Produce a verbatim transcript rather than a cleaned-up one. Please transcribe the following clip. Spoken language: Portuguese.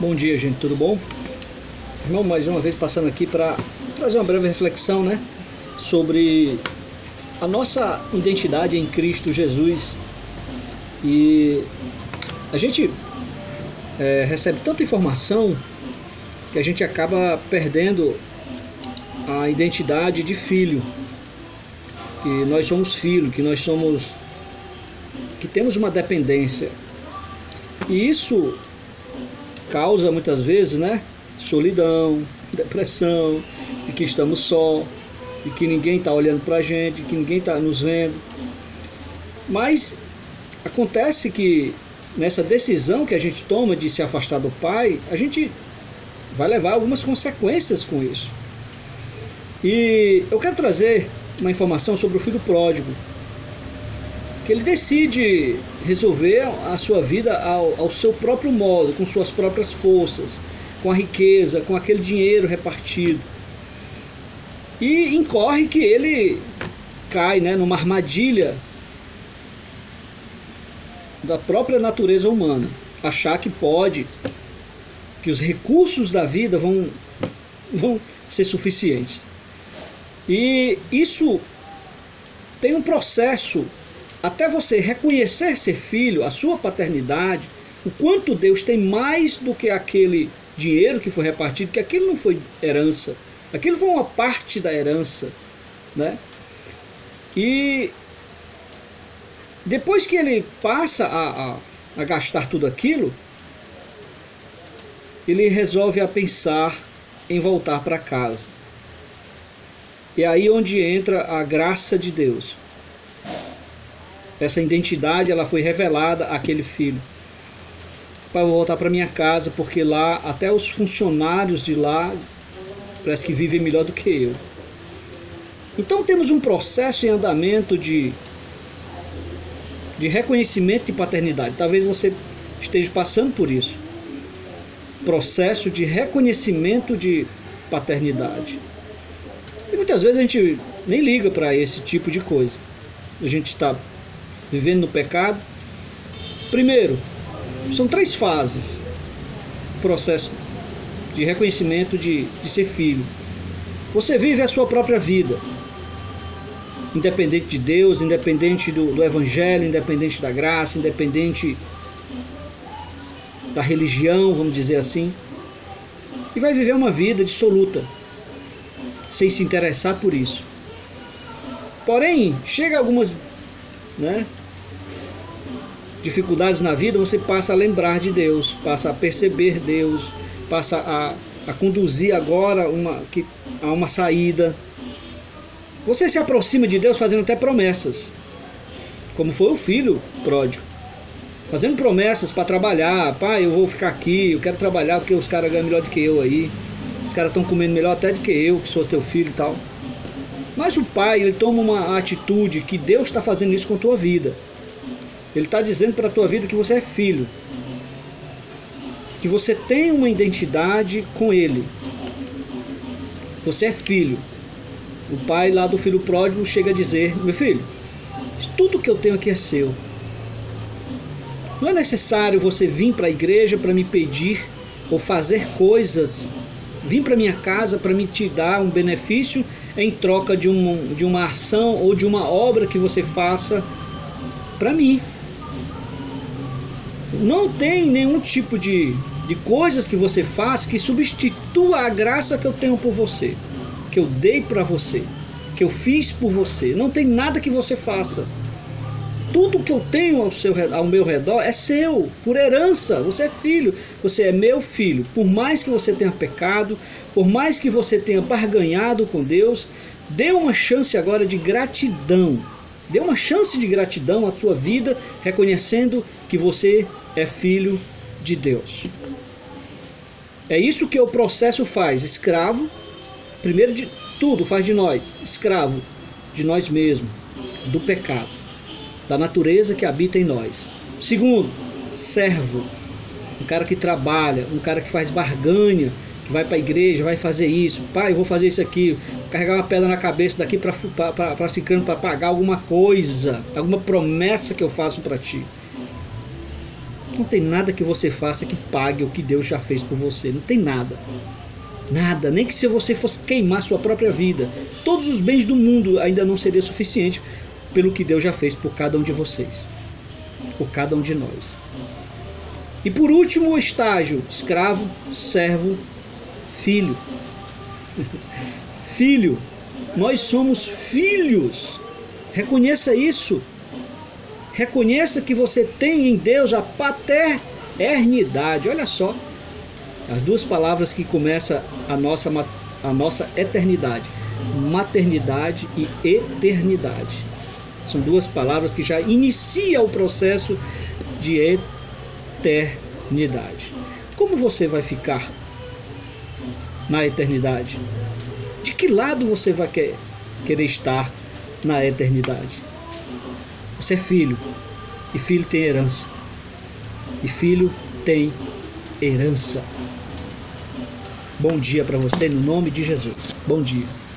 Bom dia, gente, tudo bom? Irmão, mais uma vez passando aqui para trazer uma breve reflexão, né, sobre a nossa identidade em Cristo Jesus. E a gente é, recebe tanta informação que a gente acaba perdendo a identidade de filho, que nós somos filho, que nós somos, que temos uma dependência. E isso causa muitas vezes, né, solidão, depressão, de que estamos só, de que ninguém está olhando para a gente, de que ninguém está nos vendo. Mas acontece que nessa decisão que a gente toma de se afastar do Pai, a gente vai levar algumas consequências com isso. E eu quero trazer uma informação sobre o filho pródigo, que ele decide resolver a sua vida ao, ao seu próprio modo, com suas próprias forças, com a riqueza, com aquele dinheiro repartido. E incorre que ele cai, né, numa armadilha da própria natureza humana, achar que pode, que os recursos da vida vão, vão ser suficientes. E isso tem um processo até você reconhecer ser filho, a sua paternidade, o quanto Deus tem mais do que aquele dinheiro que foi repartido, que aquilo não foi herança, aquilo foi uma parte da herança, né? E depois que ele passa a, a, a gastar tudo aquilo, ele resolve a pensar em voltar para casa. E aí onde entra a graça de Deus. Essa identidade, ela foi revelada àquele filho. Para voltar para minha casa, porque lá, até os funcionários de lá, parece que vivem melhor do que eu. Então temos um processo em andamento de, de reconhecimento de paternidade. Talvez você esteja passando por isso. Processo de reconhecimento de paternidade. E muitas vezes a gente nem liga para esse tipo de coisa. A gente está vivendo no pecado. Primeiro, são três fases. Processo de reconhecimento de, de ser filho. Você vive a sua própria vida, independente de Deus, independente do, do evangelho, independente da graça, independente da religião, vamos dizer assim. E vai viver uma vida dissoluta, sem se interessar por isso. Porém, chega algumas, né, dificuldades na vida, você passa a lembrar de Deus, passa a perceber Deus, passa a, a conduzir agora uma, que, a uma saída. Você se aproxima de Deus fazendo até promessas, como foi o filho pródigo, fazendo promessas para trabalhar. Pai, eu vou ficar aqui, eu quero trabalhar porque os caras ganham melhor do que eu aí, os caras estão comendo melhor até do que eu, que sou teu filho e tal. Mas o pai, ele toma uma atitude que Deus está fazendo isso com a tua vida. Ele está dizendo para a tua vida que você é filho, que você tem uma identidade com ele. Você é filho. O pai lá do filho pródigo chega a dizer: meu filho, tudo que eu tenho aqui é seu. Não é necessário você vir para a igreja para me pedir ou fazer coisas, vir para minha casa para me te dar um benefício em troca de, um, de uma ação ou de uma obra que você faça para mim. Não tem nenhum tipo de, de coisas que você faz que substitua a graça que eu tenho por você, que eu dei para você, que eu fiz por você. Não tem nada que você faça. Tudo que eu tenho ao, seu, ao meu redor é seu, por herança. Você é filho, você é meu filho. Por mais que você tenha pecado, por mais que você tenha barganhado com Deus, dê uma chance agora de gratidão. Dê uma chance de gratidão à sua vida, reconhecendo que você é filho de Deus. É isso que o processo faz. Escravo, primeiro de tudo, faz de nós escravo de nós mesmos, do pecado, da natureza que habita em nós. Segundo, servo, um cara que trabalha, um cara que faz barganha, que vai para a igreja, vai fazer isso, pai, eu vou fazer isso aqui, carregar uma pedra na cabeça daqui para para ciclano, para pagar alguma coisa, alguma promessa que eu faço para ti. Não tem nada que você faça que pague o que Deus já fez por você. Não tem nada. Nada. Nem que se você fosse queimar sua própria vida. Todos os bens do mundo ainda não seria suficiente pelo que Deus já fez por cada um de vocês. Por cada um de nós. E por último, o estágio. Escravo, servo, filho. Filho. Nós somos filhos. Reconheça isso. Reconheça que você tem em Deus a paternidade. Olha só. As duas palavras que começam a nossa, a nossa eternidade. Maternidade e eternidade. São duas palavras que já iniciam o processo de eternidade. Como você vai ficar na eternidade? De que lado você vai quer, querer estar na eternidade? Você é filho. E filho tem herança. E filho tem herança. Bom dia para você, no nome de Jesus. Bom dia.